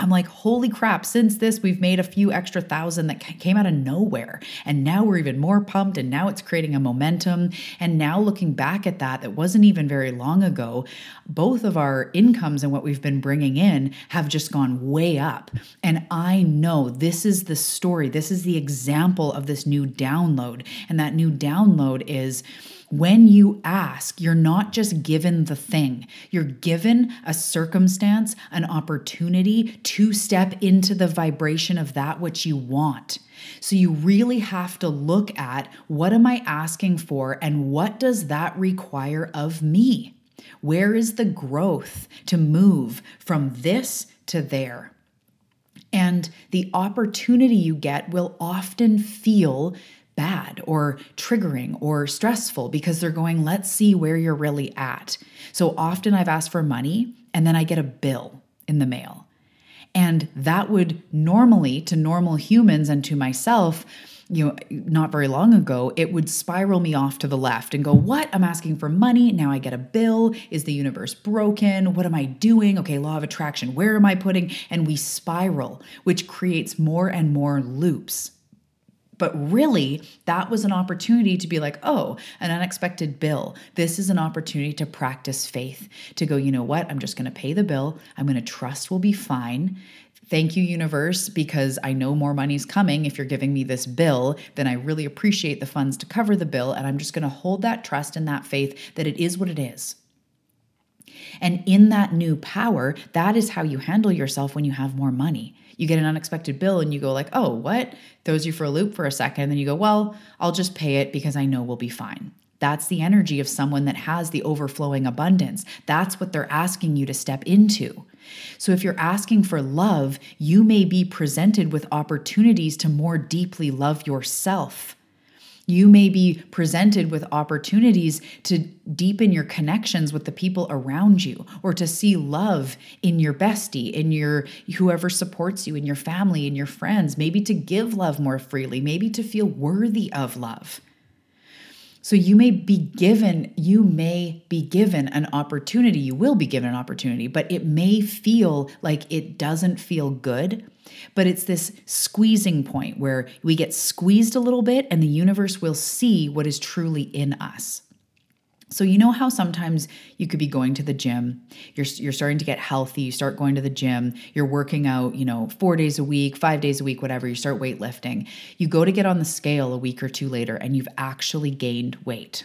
I'm like, holy crap, since this, we've made a few extra thousand that came out of nowhere. And now we're even more pumped. And now it's creating a momentum. And now looking back at that wasn't even very long ago, both of our incomes and what we've been bringing in have just gone way up. And I know this is the story. This is the example of this new download. And that new download is, when you ask, you're not just given the thing. You're given a circumstance, an opportunity to step into the vibration of that which you want. So you really have to look at, what am I asking for and what does that require of me? Where is the growth to move from this to there? And the opportunity you get will often feel bad or triggering or stressful because they're going, let's see where you're really at. So often I've asked for money and then I get a bill in the mail. And that would normally, to normal humans and to myself, you know, not very long ago, it would spiral me off to the left and go, what? I'm asking for money. Now I get a bill. Is the universe broken? What am I doing? Okay, law of attraction. Where am I putting? And we spiral, which creates more and more loops. But really, that was an opportunity to be like, oh, an unexpected bill. This is an opportunity to practice faith, to go, you know what? I'm just going to pay the bill. I'm going to trust we'll be fine. Thank you, universe, because I know more money's coming. If you're giving me this bill, then I really appreciate the funds to cover the bill. And I'm just going to hold that trust and that faith that it is what it is. And in that new power, that is how you handle yourself when you have more money. You get an unexpected bill and you go like, oh, what? Throws you for a loop for a second. And then you go, well, I'll just pay it because I know we'll be fine. That's the energy of someone that has the overflowing abundance. That's what they're asking you to step into. So if you're asking for love, you may be presented with opportunities to more deeply love yourself. You may be presented with opportunities to deepen your connections with the people around you, or to see love in your bestie, in your whoever supports you, in your family, in your friends, maybe to give love more freely, maybe to feel worthy of love. So you will be given an opportunity, but it may feel like it doesn't feel good. But it's this squeezing point where we get squeezed a little bit and the universe will see what is truly in us. So you know how sometimes you could be going to the gym, you're starting to get healthy, you start going to the gym, you're working out, 4 days a week, 5 days a week, whatever, you start weightlifting. You go to get on the scale a week or two later and you've actually gained weight.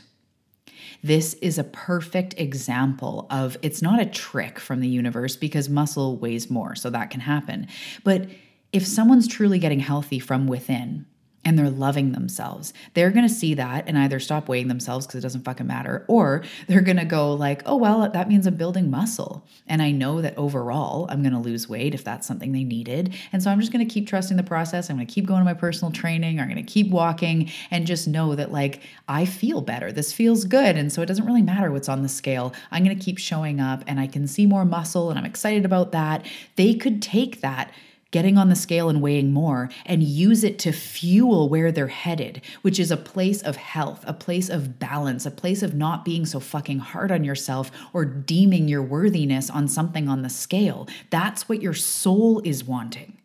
This is a perfect example of, it's not a trick from the universe because muscle weighs more, so that can happen. But if someone's truly getting healthy from within and they're loving themselves, they're going to see that and either stop weighing themselves because it doesn't fucking matter, or they're going to go like, oh, well, that means I'm building muscle. And I know that overall I'm going to lose weight if that's something they needed. And so I'm just going to keep trusting the process. I'm going to keep going to my personal training. I'm going to keep walking and just know that like, I feel better. This feels good. And so it doesn't really matter what's on the scale. I'm going to keep showing up and I can see more muscle and I'm excited about that. They could take that getting on the scale and weighing more and use it to fuel where they're headed, which is a place of health, a place of balance, a place of not being so fucking hard on yourself or deeming your worthiness on something on the scale. That's what your soul is wanting.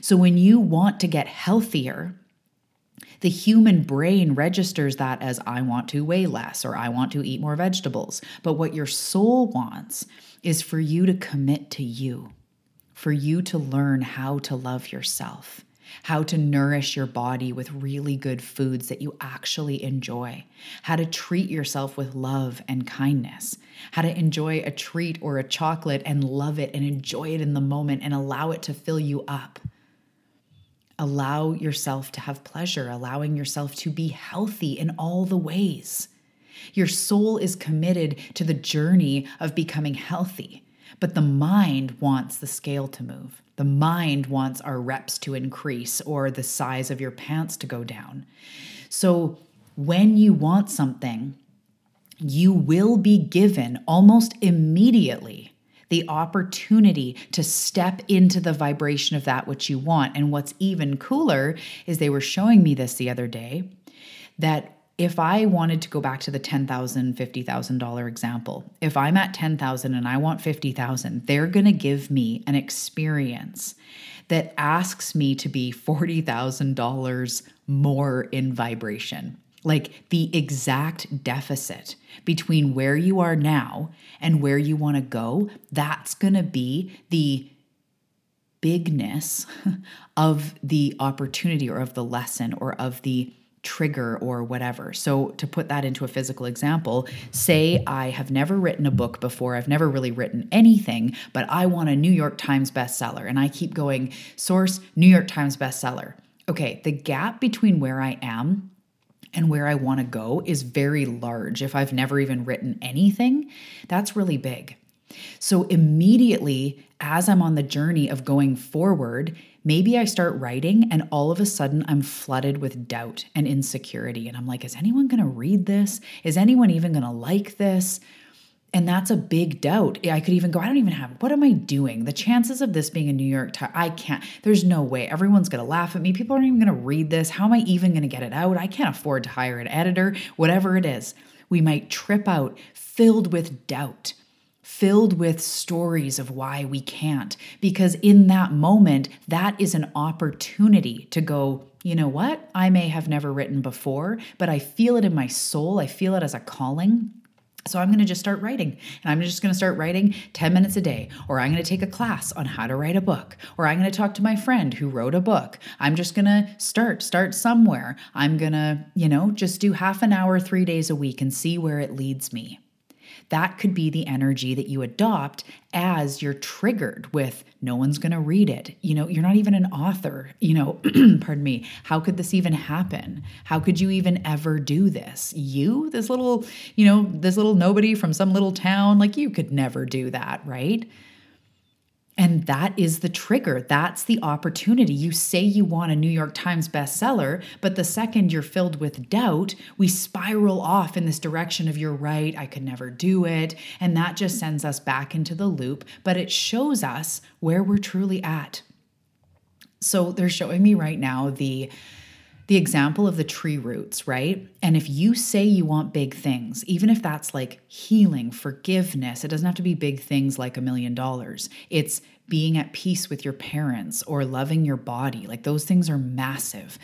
So when you want to get healthier, the human brain registers that as I want to weigh less or I want to eat more vegetables. But what your soul wants is for you to commit to you. For you to learn how to love yourself, how to nourish your body with really good foods that you actually enjoy, how to treat yourself with love and kindness, how to enjoy a treat or a chocolate and love it and enjoy it in the moment and allow it to fill you up. Allow yourself to have pleasure, allowing yourself to be healthy in all the ways. Your soul is committed to the journey of becoming healthy. But the mind wants the scale to move. The mind wants our reps to increase or the size of your pants to go down. So when you want something, you will be given almost immediately the opportunity to step into the vibration of that which you want. And what's even cooler is they were showing me this the other day, that if I wanted to go back to the $10,000, $50,000 example, if I'm at $10,000 and I want $50,000, they're going to give me an experience that asks me to be $40,000 more in vibration. Like the exact deficit between where you are now and where you want to go, that's going to be the bigness of the opportunity or of the lesson or of the trigger or whatever. So to put that into a physical example, say I have never written a book before. I've never really written anything, but I want a New York Times bestseller. And I keep going, source, New York Times bestseller. Okay, the gap between where I am and where I want to go is very large. If I've never even written anything, that's really big. So immediately, as I'm on the journey of going forward, Maybe I start writing and all of a sudden I'm flooded with doubt and insecurity. And I'm like, is anyone going to read this? Is anyone even going to like this? And that's a big doubt. I could even go, I don't even have, what am I doing? The chances of this being a New York Times, I can't, there's no way. Everyone's going to laugh at me. People aren't even going to read this. How am I even going to get it out? I can't afford to hire an editor, whatever it is. We might trip out filled with doubt, filled with stories of why we can't, because in that moment, that is an opportunity to go, you know what? I may have never written before, but I feel it in my soul. I feel it as a calling. So I'm going to just start writing, and I'm just going to start writing 10 minutes a day, or I'm going to take a class on how to write a book, or I'm going to talk to my friend who wrote a book. I'm just going to start somewhere. I'm going to, just do half an hour, 3 days a week and see where it leads me. That could be the energy that you adopt as you're triggered with, no one's going to read it. You're not even an author, pardon me. How could this even happen? How could you even ever do this? You, this little nobody from some little town, like you could never do that, right? And that is the trigger. That's the opportunity. You say you want a New York Times bestseller, but the second you're filled with doubt, we spiral off in this direction of, you're right, I could never do it. And that just sends us back into the loop, but it shows us where we're truly at. So they're showing me right now the example of the tree roots, right? And if you say you want big things, even if that's like healing, forgiveness, it doesn't have to be big things like $1 million. It's being at peace with your parents or loving your body. Like those things are massive.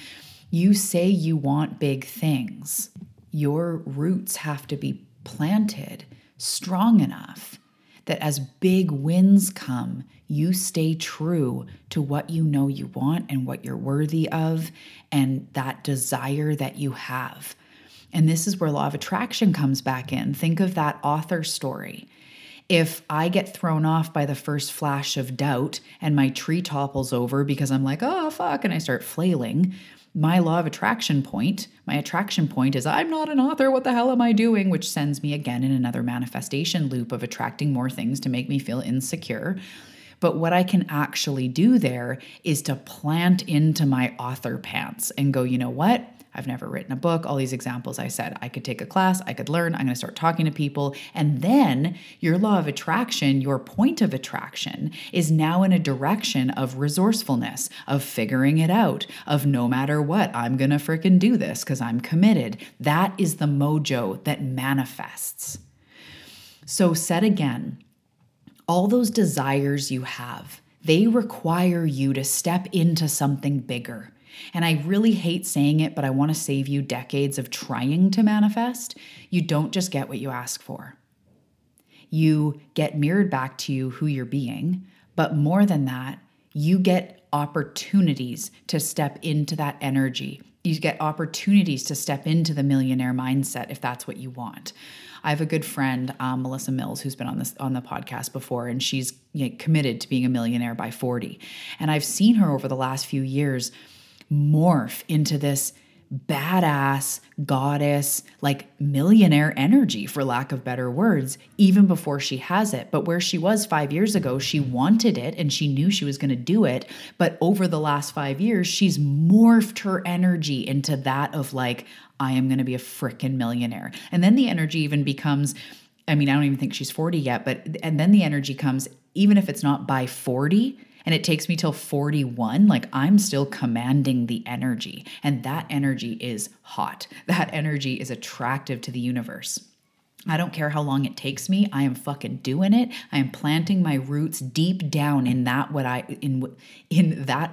You say you want big things. Your roots have to be planted strong enough that as big winds come, you stay true to what you know you want and what you're worthy of and that desire that you have. And this is where law of attraction comes back in. Think of that author story. If I get thrown off by the first flash of doubt and my tree topples over because I'm like, oh, fuck, and I start flailing, my law of attraction point, is I'm not an author, what the hell am I doing? Which sends me again in another manifestation loop of attracting more things to make me feel insecure. But what I can actually do there is to plant into my author pants and go, you know what? I've never written a book. All these examples I said, I could take a class, I could learn, I'm going to start talking to people. And then your law of attraction, your point of attraction is now in a direction of resourcefulness, of figuring it out, of no matter what, I'm going to freaking do this because I'm committed. That is the mojo that manifests. So said again, all those desires you have, they require you to step into something bigger. And I really hate saying it, but I want to save you decades of trying to manifest. You don't just get what you ask for. You get mirrored back to you who you're being, but more than that, you get opportunities to step into that energy. You get opportunities to step into the millionaire mindset if that's what you want. I have a good friend, Melissa Mills, who's been on the podcast before, and she's committed to being a millionaire by 40. And I've seen her over the last few years morph into this badass goddess, like millionaire energy, for lack of better words, even before she has it. But where she was 5 years ago, she wanted it and she knew she was going to do it. But over the last 5 years, she's morphed her energy into that of like, I am going to be a frickin' millionaire. And then the energy even becomes, I mean, I don't even think she's 40 yet, and then the energy comes, even if it's not by 40, and it takes me till 41, like I'm still commanding the energy. And that energy is hot. That energy is attractive to the universe. I don't care how long it takes me. I am fucking doing it. I am planting my roots deep down in that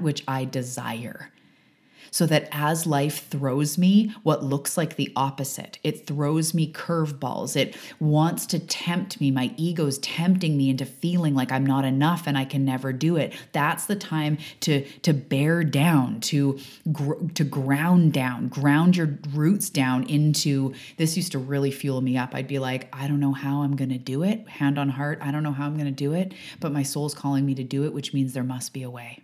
which I desire. So that as life throws me what looks like the opposite, it throws me curveballs. It wants to tempt me. My ego's tempting me into feeling like I'm not enough and I can never do it. That's the time to bear down, to ground down, ground your roots down into, this used to really fuel me up. I'd be like, I don't know how I'm going to do it. Hand on heart, I don't know how I'm going to do it, but my soul's calling me to do it, which means there must be a way.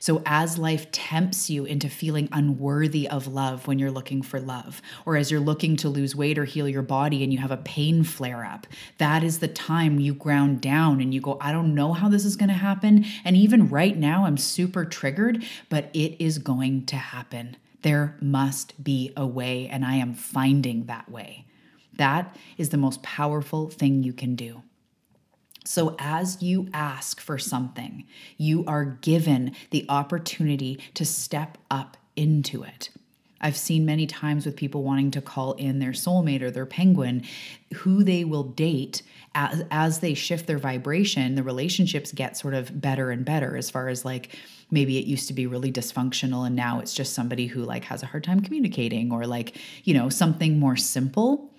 So as life tempts you into feeling unworthy of love when you're looking for love, or as you're looking to lose weight or heal your body and you have a pain flare up, that is the time you ground down and you go, I don't know how this is going to happen. And even right now I'm super triggered, but it is going to happen. There must be a way, and I am finding that way. That is the most powerful thing you can do. So as you ask for something, you are given the opportunity to step up into it. I've seen many times with people wanting to call in their soulmate or their penguin, who they will date as they shift their vibration, the relationships get sort of better and better as far as like, maybe it used to be really dysfunctional and now it's just somebody who like has a hard time communicating or like, you know, something more simple.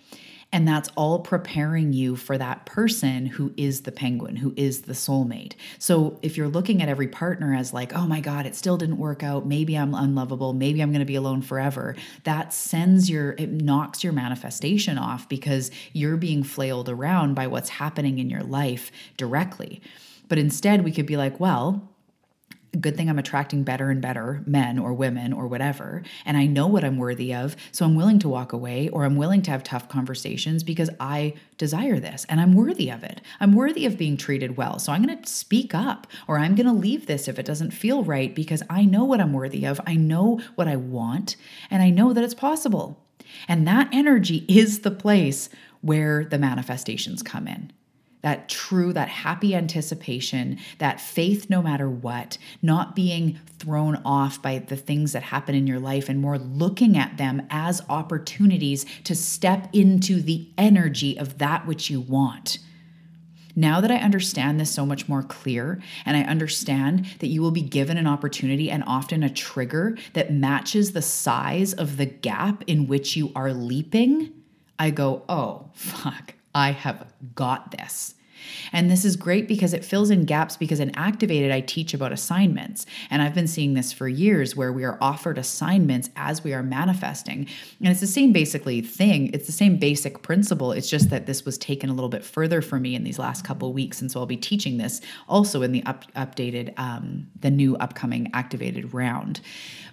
And that's all preparing you for that person who is the penguin, who is the soulmate. So if you're looking at every partner as like, oh my God, it still didn't work out. Maybe I'm unlovable. Maybe I'm going to be alone forever. That sends it knocks your manifestation off because you're being flailed around by what's happening in your life directly. But instead we could be like, well, good thing I'm attracting better and better men or women or whatever. And I know what I'm worthy of. So I'm willing to walk away, or I'm willing to have tough conversations because I desire this and I'm worthy of it. I'm worthy of being treated well. So I'm going to speak up, or I'm going to leave this if it doesn't feel right because I know what I'm worthy of. I know what I want and I know that it's possible. And that energy is the place where the manifestations come in. That happy anticipation, that faith no matter what, not being thrown off by the things that happen in your life and more looking at them as opportunities to step into the energy of that which you want. Now that I understand this so much more clear, and I understand that you will be given an opportunity and often a trigger that matches the size of the gap in which you are leaping, I go, oh, fuck. I have got this. And this is great because it fills in gaps, because in Activated, I teach about assignments. And I've been seeing this for years where we are offered assignments as we are manifesting. And it's the same basically thing. It's the same basic principle. It's just that this was taken a little bit further for me in these last couple of weeks. And so I'll be teaching this also in the updated, the new upcoming Activated round.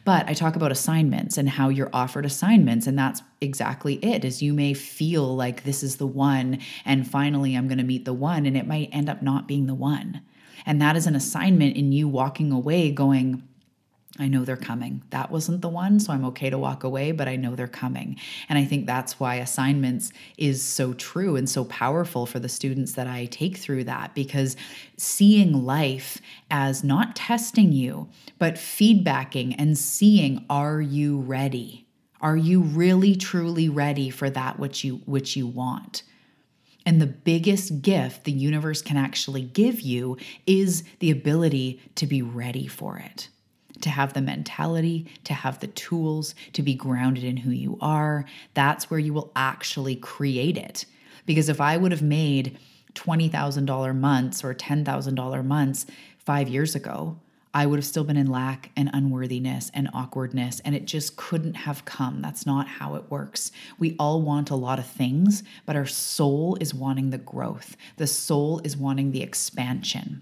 But I talk about assignments and how you're offered assignments, and that's exactly it. Is you may feel like this is the one, and finally I'm going to meet the one, and it might end up not being the one. And that is an assignment in you walking away going, I know they're coming. That wasn't the one, so I'm okay to walk away, but I know they're coming. And I think that's why assignments is so true and so powerful for the students that I take through that, because seeing life as not testing you, but feedbacking and seeing, are you ready? Are you really, truly ready for that which you want? And the biggest gift the universe can actually give you is the ability to be ready for it, to have the mentality, to have the tools, to be grounded in who you are. That's where you will actually create it. Because if I would have made $20,000 months or $10,000 months 5 years ago, I would have still been in lack and unworthiness and awkwardness, and it just couldn't have come. That's not how it works. We all want a lot of things, but our soul is wanting the growth. The soul is wanting the expansion.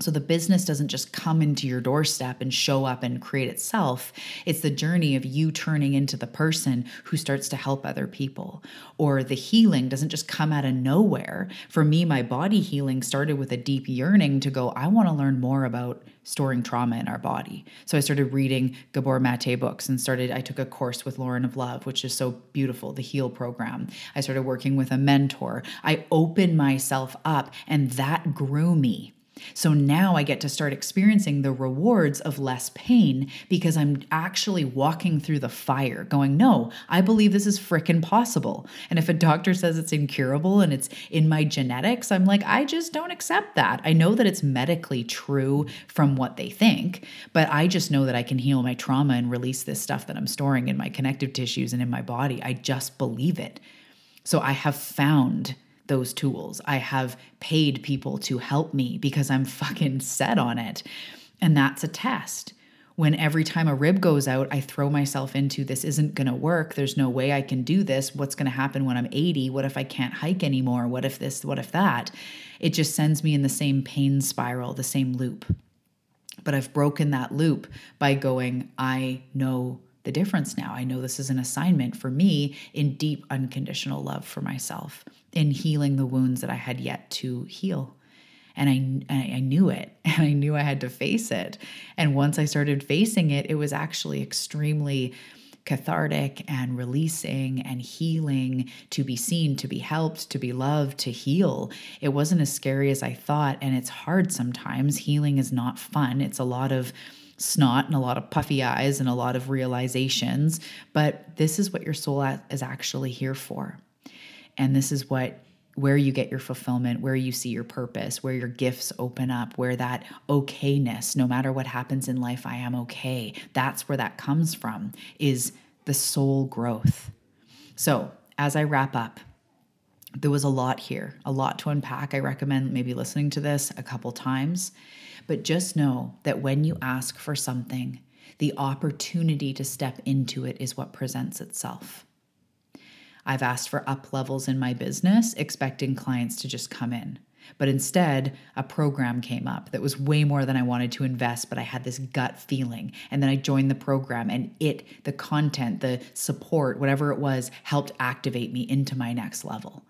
So the business doesn't just come into your doorstep and show up and create itself. It's the journey of you turning into the person who starts to help other people. Or the healing doesn't just come out of nowhere. For me, my body healing started with a deep yearning to go, I want to learn more about storing trauma in our body. So I started reading Gabor Maté books and I took a course with Lauren of Love, which is so beautiful, the HEAL program. I started working with a mentor. I opened myself up, and that grew me. So now I get to start experiencing the rewards of less pain because I'm actually walking through the fire going, no, I believe this is frickin' possible. And if a doctor says it's incurable and it's in my genetics, I'm like, I just don't accept that. I know that it's medically true from what they think, but I just know that I can heal my trauma and release this stuff that I'm storing in my connective tissues and in my body. I just believe it. So I have found those tools. I have paid people to help me because I'm fucking set on it. And that's a test. When every time a rib goes out, I throw myself into this isn't going to work. There's no way I can do this. What's going to happen when I'm 80? What if I can't hike anymore? What if this? What if that? It just sends me in the same pain spiral, the same loop. But I've broken that loop by going, I know the difference now. I know this is an assignment for me in deep unconditional love for myself, in healing the wounds that I had yet to heal. And I knew it, and I knew I had to face it. And once I started facing it, it was actually extremely cathartic and releasing and healing to be seen, to be helped, to be loved, to heal. It wasn't as scary as I thought, and it's hard sometimes. Healing is not fun. It's a lot of snot and a lot of puffy eyes and a lot of realizations, but this is what your soul is actually here for. And this is what where you get your fulfillment, where you see your purpose, where your gifts open up, where that okayness, no matter what happens in life, I am okay. That's where that comes from, is the soul growth. So as I wrap up, there was a lot here, a lot to unpack. I recommend maybe listening to this a couple times, but just know that when you ask for something, the opportunity to step into it is what presents itself. I've asked for up levels in my business, expecting clients to just come in. But instead, a program came up that was way more than I wanted to invest, but I had this gut feeling. And then I joined the program, and the content, the support, whatever it was, helped activate me into my next level.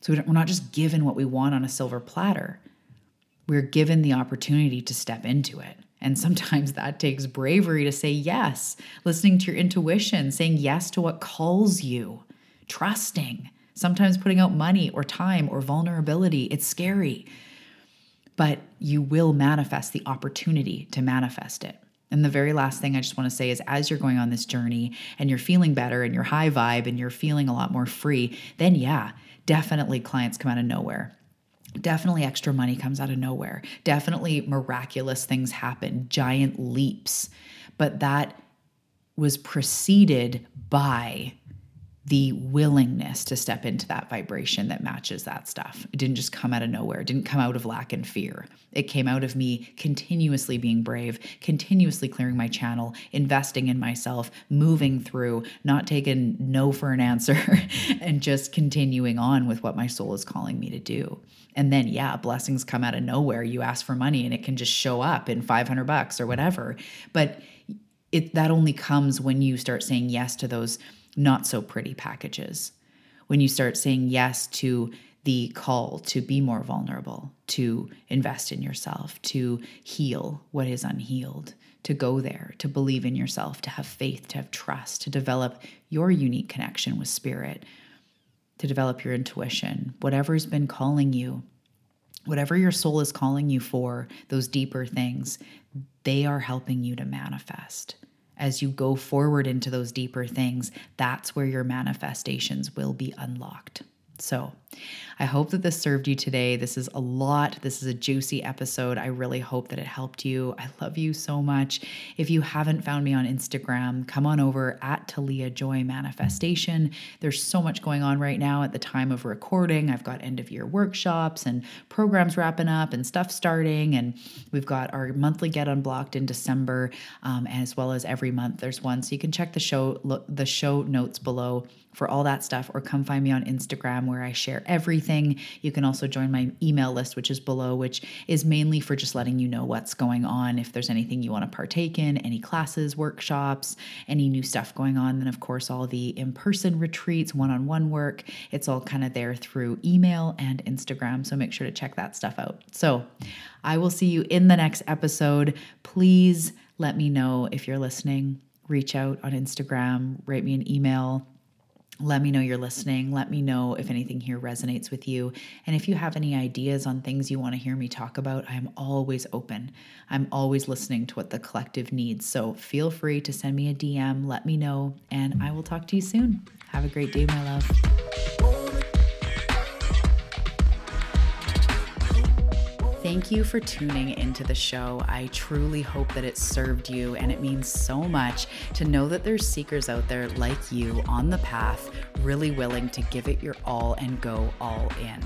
So we're not just given what we want on a silver platter. We're given the opportunity to step into it. And sometimes that takes bravery to say yes, listening to your intuition, saying yes to what calls you. Trusting, sometimes putting out money or time or vulnerability. It's scary, but you will manifest the opportunity to manifest it. And the very last thing I just want to say is, as you're going on this journey and you're feeling better and you're high vibe and you're feeling a lot more free, then yeah, definitely clients come out of nowhere. Definitely extra money comes out of nowhere. Definitely miraculous things happen, giant leaps. But that was preceded by the willingness to step into that vibration that matches that stuff. It didn't just come out of nowhere. It didn't come out of lack and fear. It came out of me continuously being brave, continuously clearing my channel, investing in myself, moving through, not taking no for an answer, and just continuing on with what my soul is calling me to do. And then, yeah, blessings come out of nowhere. You ask for money and it can just show up in $500 or whatever. But that only comes when you start saying yes to those not so pretty packages, when you start saying yes to the call to be more vulnerable, to invest in yourself, to heal what is unhealed, to go there, to believe in yourself, to have faith, to have trust, to develop your unique connection with spirit, to develop your intuition, whatever's been calling you, whatever your soul is calling you for, those deeper things, they are helping you to manifest. As you go forward into those deeper things, that's where your manifestations will be unlocked. So I hope that this served you today. This is a lot. This is a juicy episode. I really hope that it helped you. I love you so much. If you haven't found me on Instagram, come on over at Talia Joy Manifestation. There's so much going on right now at the time of recording. I've got end of year workshops and programs wrapping up and stuff starting. And we've got our monthly Get Unblocked in December, as well as every month there's one. So you can check the show notes below for all that stuff, or come find me on Instagram where I share everything. You can also join my email list, which is below, which is mainly for just letting you know what's going on. If there's anything you want to partake in, any classes, workshops, any new stuff going on, then of course all the in-person retreats, one-on-one work, it's all kind of there through email and Instagram. So make sure to check that stuff out. So I will see you in the next episode. Please let me know if you're listening. Reach out on Instagram, write me an email. Let me know you're listening. Let me know if anything here resonates with you. And if you have any ideas on things you want to hear me talk about, I'm always open. I'm always listening to what the collective needs. So feel free to send me a DM, let me know, and I will talk to you soon. Have a great day, my love. Thank you for tuning into the show. I truly hope that it served you, and it means so much to know that there's seekers out there like you on the path, really willing to give it your all and go all in.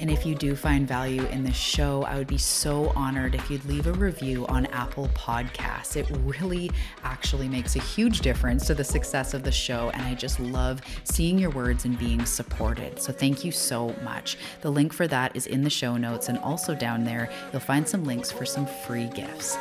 And if you do find value in this show, I would be so honored if you'd leave a review on Apple Podcasts. It really actually makes a huge difference to the success of the show, and I just love seeing your words and being supported. So thank you so much. The link for that is in the show notes, and also down there, you'll find some links for some free gifts.